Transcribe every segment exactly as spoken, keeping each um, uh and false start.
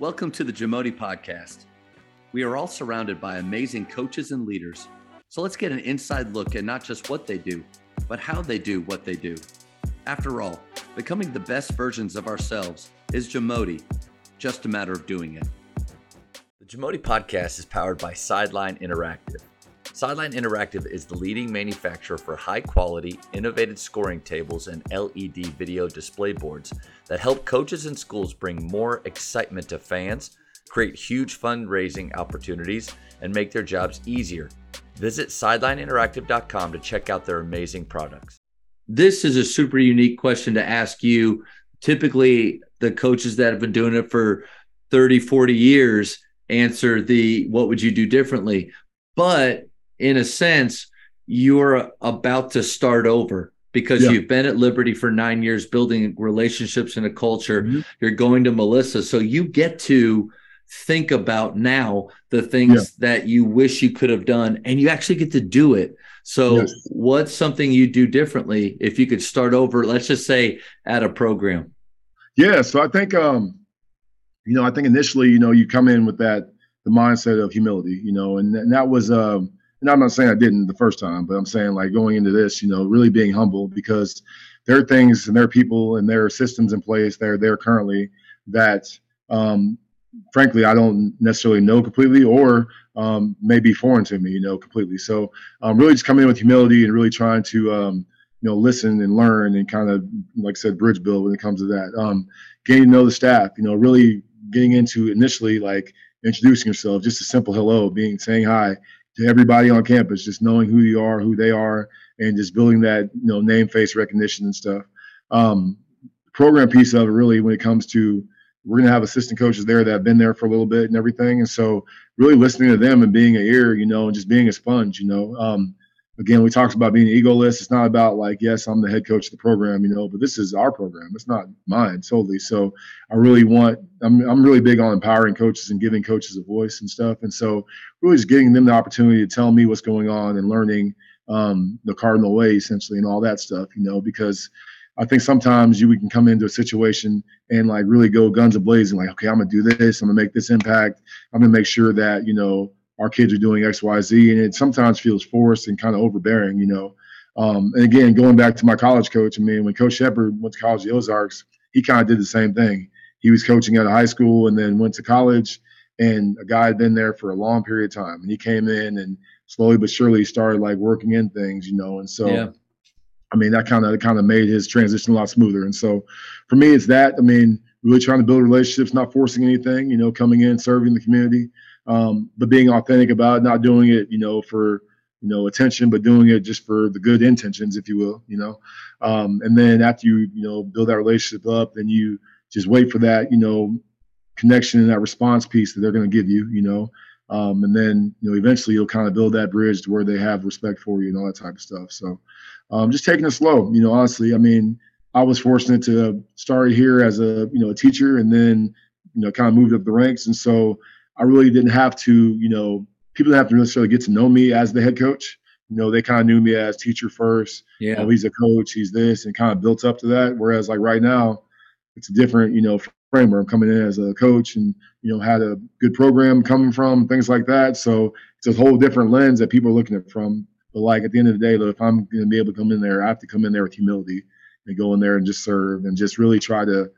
Welcome to the Jamodi Podcast. We are all surrounded by amazing coaches and leaders. So let's get an inside look at not just what they do, but how they do what they do. After all, becoming the best versions of ourselves is Jamodi, just a matter of doing it. The Jamodi Podcast is powered by Sideline Interactive. Sideline Interactive is the leading manufacturer for high-quality, innovative scoring tables and L E D video display boards that help coaches and schools bring more excitement to fans, create huge fundraising opportunities, and make their jobs easier. Visit sideline interactive dot com to check out their amazing products. This is a super unique question to ask you. Typically, the coaches that have been doing it for thirty, forty years answer the, what would you do differently? But in a sense, you're about to start over because yeah. you've been at Liberty for nine years, building relationships and a culture. Mm-hmm. You're going to Melissa. So you get to think about now the things yeah. that you wish you could have done, and you actually get to do it. So yes. what's something you do differently if you could start over, let's just say at a program? Yeah. So I think, um, you know, I think initially, you know, you come in with that, the mindset of humility, you know, and, and that was, um, and I'm not saying I didn't the first time, but I'm saying like going into this, you know, really being humble because there are things and there are people and there are systems in place that are there currently that, um, frankly, I don't necessarily know completely or um, may be foreign to me, you know, completely. So I'm um, really just coming in with humility and really trying to, um, you know, listen and learn and kind of, like I said, bridge build when it comes to that. Um, getting to know the staff, you know, really getting into initially like introducing yourself, just a simple hello, being saying hi. To everybody on campus, just knowing who you are, who they are, and just building that, you know, name, face recognition and stuff. Um, program piece of it really when it comes to, we're going to have assistant coaches there that have been there for a little bit and everything. And so really listening to them and being an ear, you know, and just being a sponge, you know. Um, again, we talked about being egoless. It's not about like, yes, I'm the head coach of the program, you know, but this is our program. It's not mine solely. So I really want, I'm I'm really big on empowering coaches and giving coaches a voice and stuff. And so really just giving them the opportunity to tell me what's going on and learning um, the cardinal way essentially and all that stuff, you know, because I think sometimes you we can come into a situation and like really go guns ablazing, like, okay, I'm going to do this. I'm going to make this impact. I'm going to make sure that, you know, our kids are doing X, Y, Z, and it sometimes feels forced and kind of overbearing, you know. Um, and again, going back to my college coach, I mean, when Coach Shepard went to college at the Ozarks, he kind of did the same thing. He was coaching at a high school and then went to college, and a guy had been there for a long period of time. And he came in and slowly but surely started, like, working in things, you know. And so, yeah. I mean, that kind of kind of made his transition a lot smoother. And so, for me, it's that. I mean, really trying to build relationships, not forcing anything, you know, coming in, serving the community. Um, but being authentic about it, not doing it, you know, for, you know, attention, but doing it just for the good intentions, if you will, you know. Um, and then after you, you know, build that relationship up, then you just wait for that, you know, connection and that response piece that they're going to give you, you know. Um, and then, you know, eventually you'll kind of build that bridge to where they have respect for you and all that type of stuff. So um, just taking it slow, you know, honestly, I mean, I was fortunate to start here as a, you know, a teacher and then, you know, kind of moved up the ranks. And so I really didn't have to, you know, people didn't have to necessarily get to know me as the head coach. You know, they kind of knew me as teacher first. Yeah. Oh, he's a coach, he's this, and kind of built up to that. Whereas like right now, it's a different, you know, framework. I'm coming in as a coach and, you know, had a good program coming from, things like that. So it's a whole different lens that people are looking at from. But like at the end of the day, look, if I'm going to be able to come in there, I have to come in there with humility and go in there and just serve and just really try to,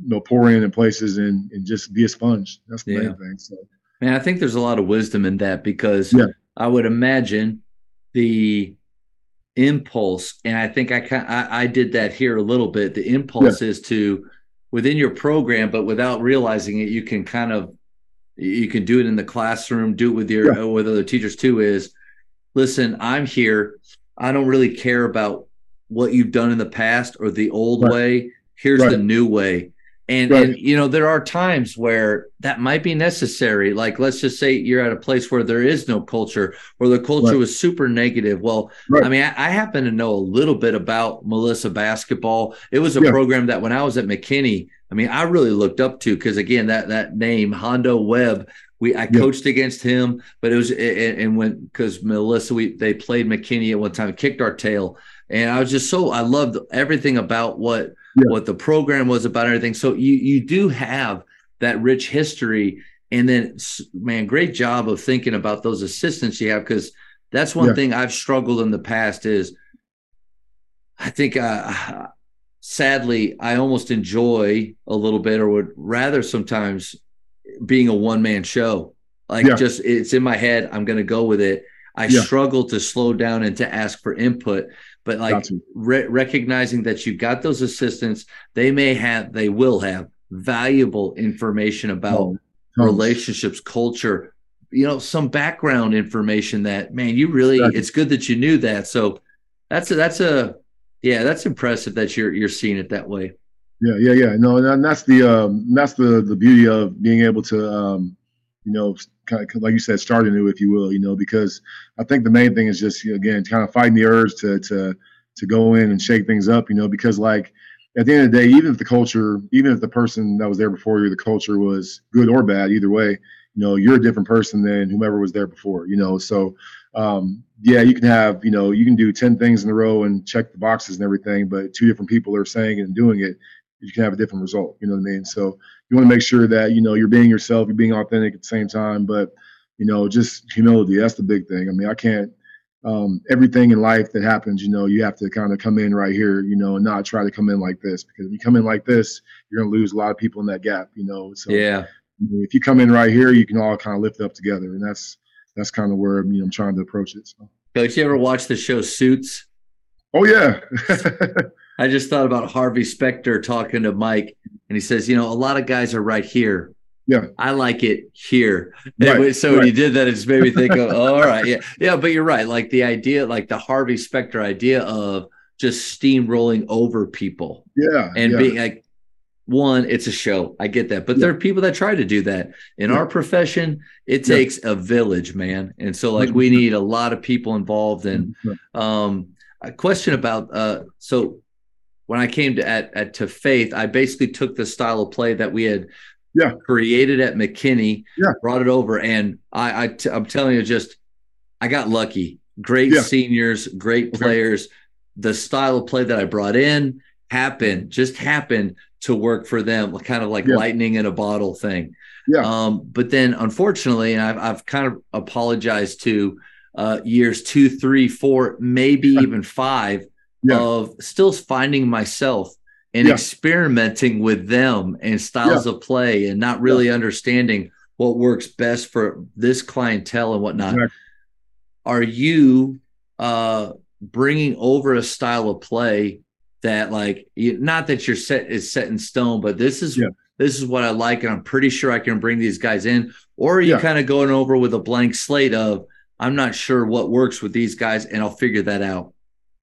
you know, pour in in places and, and just be a sponge. That's the yeah. main thing. So, man, I think there's a lot of wisdom in that because yeah. I would imagine the impulse, and I think I, I I did that here a little bit. The impulse yeah. is to within your program, but without realizing it, you can kind of you can do it in the classroom, do it with your yeah. with other teachers too. Is listen, I'm here. I don't really care about what you've done in the past or the old right. way. Here's right. the new way. And, right. and, you know, there are times where that might be necessary. Like, let's just say you're at a place where there is no culture or the culture right. was super negative. Well, right. I mean, I, I happen to know a little bit about Melissa basketball. It was a yeah. program that when I was at McKinney, I mean, I really looked up to, because again, that, that name Hondo Webb, we, I yeah. coached against him, but it was, and, and when, cause Melissa, we, they played McKinney at one time, kicked our tail. And I was just so, I loved everything about what, yeah. what the program was about, everything. So you you do have that rich history. And then, man, great job of thinking about those assistants you have, because that's one yeah. thing I've struggled in the past is I think uh, sadly I almost enjoy a little bit or would rather sometimes being a one-man show. Like yeah. just it's in my head. I'm going to go with it. I yeah. struggle to slow down and to ask for input, but like re- recognizing that you've got those assistants, they may have, they will have valuable information about oh, relationships, culture, you know, some background information that, man, you really, exactly. it's good that you knew that. So that's a, that's a, yeah, that's impressive that you're, you're seeing it that way. Yeah. Yeah. Yeah. No, and that's the, um, that's the, the beauty of being able to, um, you know, kind of like you said, start anew, if you will, you know, because I think the main thing is just, you know, again, kind of fighting the urge to, to, to go in and shake things up, you know, because like at the end of the day, even if the culture, even if the person that was there before you, the culture was good or bad, either way, you know, you're a different person than whomever was there before, you know? So, um, yeah, you can have, you know, you can do ten things in a row and check the boxes and everything, but two different people are saying and doing it, you can have a different result. You know what I mean? So you want to make sure that, you know, you're being yourself, you're being authentic at the same time, but, you know, just humility. That's the big thing. I mean, I can't, um, everything in life that happens, you know, you have to kind of come in right here, you know, and not try to come in like this, because if you come in like this, you're going to lose a lot of people in that gap, you know? So yeah. if you come in right here, you can all kind of lift up together. And that's, that's kind of where, you know, I'm trying to approach it. So. Coach, you ever watch the show Suits? Oh yeah. I just thought about Harvey Specter talking to Mike, and he says, you know, a lot of guys are right here. Yeah. I like it here. Right, so right. when you did that, it just made me think of, oh, all right. Yeah. Yeah. But you're right. Like the idea, like the Harvey Specter idea of just steamrolling over people. Yeah. And yeah. being like, one, it's a show. I get that. But yeah. there are people that try to do that. In yeah. our profession, it takes yeah. a village, man. And so like we need a lot of people involved. And um, a question about, uh, so when I came to at, at to Faith, I basically took the style of play that we had yeah. created at McKinney, yeah. brought it over, and I, I t- I'm telling you, just I got lucky. Great yeah. seniors, great players. Okay. The style of play that I brought in happened, just happened to work for them, kind of like yeah. lightning in a bottle thing. Yeah. Um, but then, unfortunately, and I've, I've kind of apologized to uh, years two, three, four, maybe yeah. even five. Yeah. Of still finding myself and yeah. experimenting with them and styles yeah. of play and not really yeah. understanding what works best for this clientele and whatnot. Exactly. Are you uh, bringing over a style of play that like, you, not that your set is set in stone, but this is, yeah. this is what I like. And I'm pretty sure I can bring these guys in, or are you yeah. kind of going over with a blank slate of, I'm not sure what works with these guys and I'll figure that out.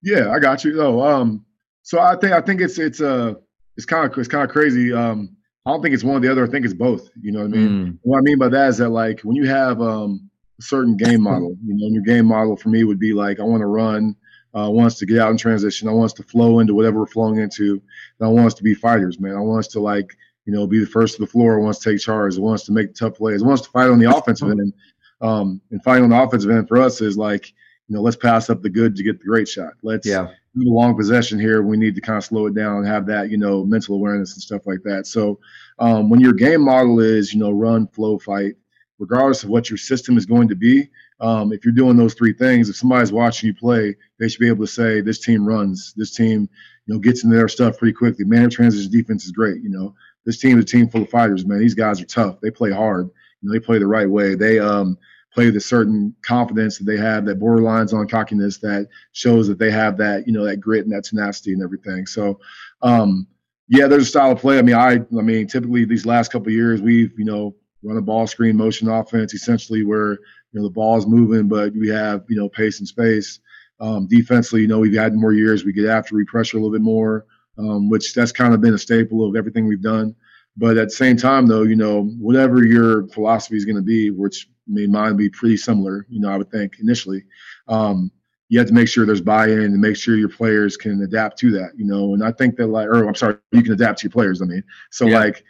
Yeah, I got you. Oh, um, so I think I think it's it's uh it's kind of it's kind of crazy. Um, I don't think it's one or the other. I think it's both. You know what I mean? Mm. What I mean by that is that like when you have um a certain game model, you know, and your game model for me would be like I want to run, uh, I want us to get out in transition, I want us to flow into whatever we're flowing into, and I want us to be fighters, man. I want us to like you know be the first to the floor, I want us to take charge, I want us to make tough plays, I want us to fight on the offensive end. Um, and fighting on the offensive end for us is like. You know, let's pass up the good to get the great shot. Let's yeah. do the long possession here. We need to kind of slow it down and have that, you know, mental awareness and stuff like that. So um, when your game model is, you know, run, flow, fight, regardless of what your system is going to be, um, if you're doing those three things, if somebody's watching you play, they should be able to say this team runs, this team, you know, gets into their stuff pretty quickly. Man, their transition defense is great. You know, this team is a team full of fighters, man. These guys are tough. They play hard. You know, they play the right way. They, um, play with a certain confidence that they have that borderlines on cockiness that shows that they have that, you know, that grit and that tenacity and everything. So, um, yeah, there's a style of play. I mean, I, I mean, typically these last couple of years we've, you know, run a ball screen motion offense, essentially where, you know, the ball is moving, but we have, you know, pace and space. Um, defensively, you know, we've had more years. We get after, we pressure a little bit more, um, which that's kind of been a staple of everything we've done. But at the same time, though, you know, whatever your philosophy is going to be, which I mean, mine would be pretty similar, you know, I would think initially, um, you have to make sure there's buy-in and make sure your players can adapt to that, you know, and I think that like, or I'm sorry, you can adapt to your players. I mean, so yeah. like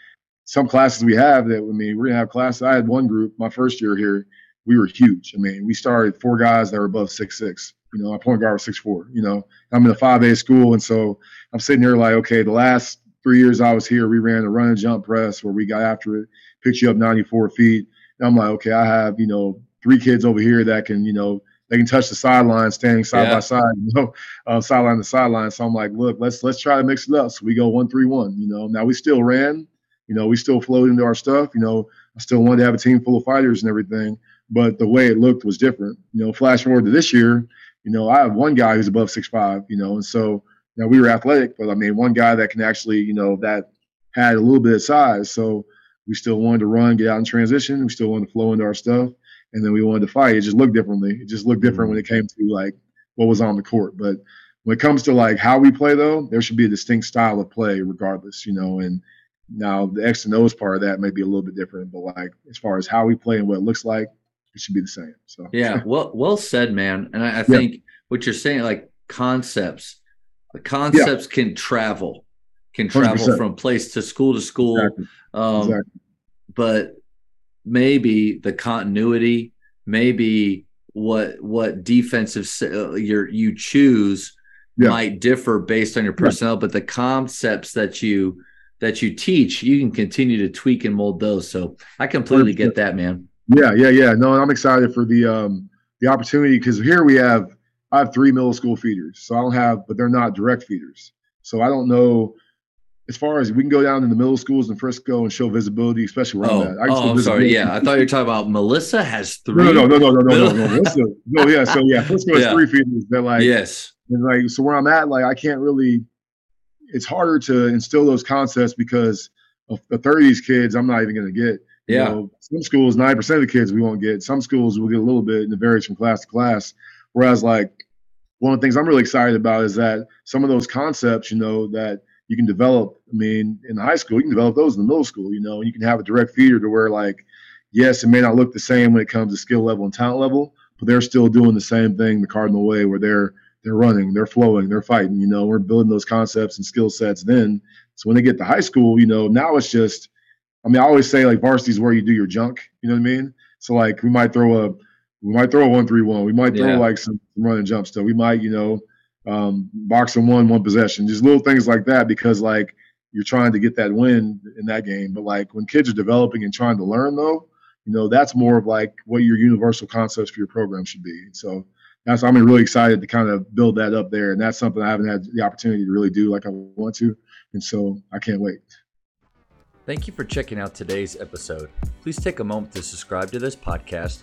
some classes we have that, I mean, we're going to have classes. I had one group my first year here, we were huge. I mean, we started four guys that were above six, six, you know, my point guard was six, four, you know, I'm in a five A school. And so I'm sitting here like, okay, the last three years I was here, we ran a run and jump press where we got after it, picked you up ninety-four feet. And I'm like, okay, I have, you know, three kids over here that can, you know, they can touch the sideline standing side yeah. by side, you know, uh, sideline to sideline. So I'm like, look, let's let's try to mix it up. So we go one, three, one, you know. Now we still ran, you know, we still flowed into our stuff. You know, I still wanted to have a team full of fighters and everything, but the way it looked was different. You know, flash forward to this year, you know, I have one guy who's above six five, you know, and so now we were athletic, but I mean, one guy that can actually, you know, that had a little bit of size. So we still wanted to run, get out in transition. We still wanted to flow into our stuff. And then we wanted to fight. It just looked differently. It just looked different when it came to like what was on the court. But when it comes to like how we play, though, there should be a distinct style of play regardless, you know. And now the X and O's part of that may be a little bit different, but like as far as how we play and what it looks like, it should be the same. So yeah, well, well said, man. And I, I think yeah. what you're saying, like concepts, the concepts yeah. can travel, can travel one hundred percent from place to school to school, exactly. Um, exactly. but. Maybe the continuity, maybe what what defensive uh, your you choose yeah. might differ based on your personnel, yeah. but the concepts that you that you teach, you can continue to tweak and mold those. So I completely one hundred percent get that, man. Yeah, yeah, yeah. No, and I'm excited for the um, the opportunity because here we have I have three middle school feeders, so I don't have, but they're not direct feeders, so I don't know. As far as we can go down in the middle schools in Frisco and show visibility, especially where oh, I'm at. I oh, I'm sorry. Yeah, I thought you were talking about Melissa has three. No, no, no, no, no, no, no. Melissa, no, yeah. So yeah, Frisco has yeah. three feeders. They're like, yes, and like so where I'm at, like I can't really. It's harder to instill those concepts because of the thirties kids, I'm not even going to get. Yeah. You know, some schools, nine percent of the kids we won't get. Some schools we'll get a little bit, and it varies from class to class. Whereas, like one of the things I'm really excited about is that some of those concepts, you know, that. You can develop, I mean, in high school, you can develop those in the middle school, you know, and you can have a direct feeder to where, like, yes, it may not look the same when it comes to skill level and talent level, but they're still doing the same thing the Cardinal way where they're they're running, they're flowing, they're fighting, you know, we're building those concepts and skill sets then. So when they get to high school, you know, now it's just, I mean, I always say, like, varsity is where you do your junk, you know what I mean? So, like, we might throw a, we might throw a one three one, we might throw, yeah. like, some run and jump stuff, we might, you know, Um, boxing one, one possession, just little things like that because, like, you're trying to get that win in that game. But, like, when kids are developing and trying to learn, though, you know, that's more of, like, what your universal concepts for your program should be. So that's I'm really excited to kind of build that up there. And that's something I haven't had the opportunity to really do like I want to. And so I can't wait. Thank you for checking out today's episode. Please take a moment to subscribe to this podcast,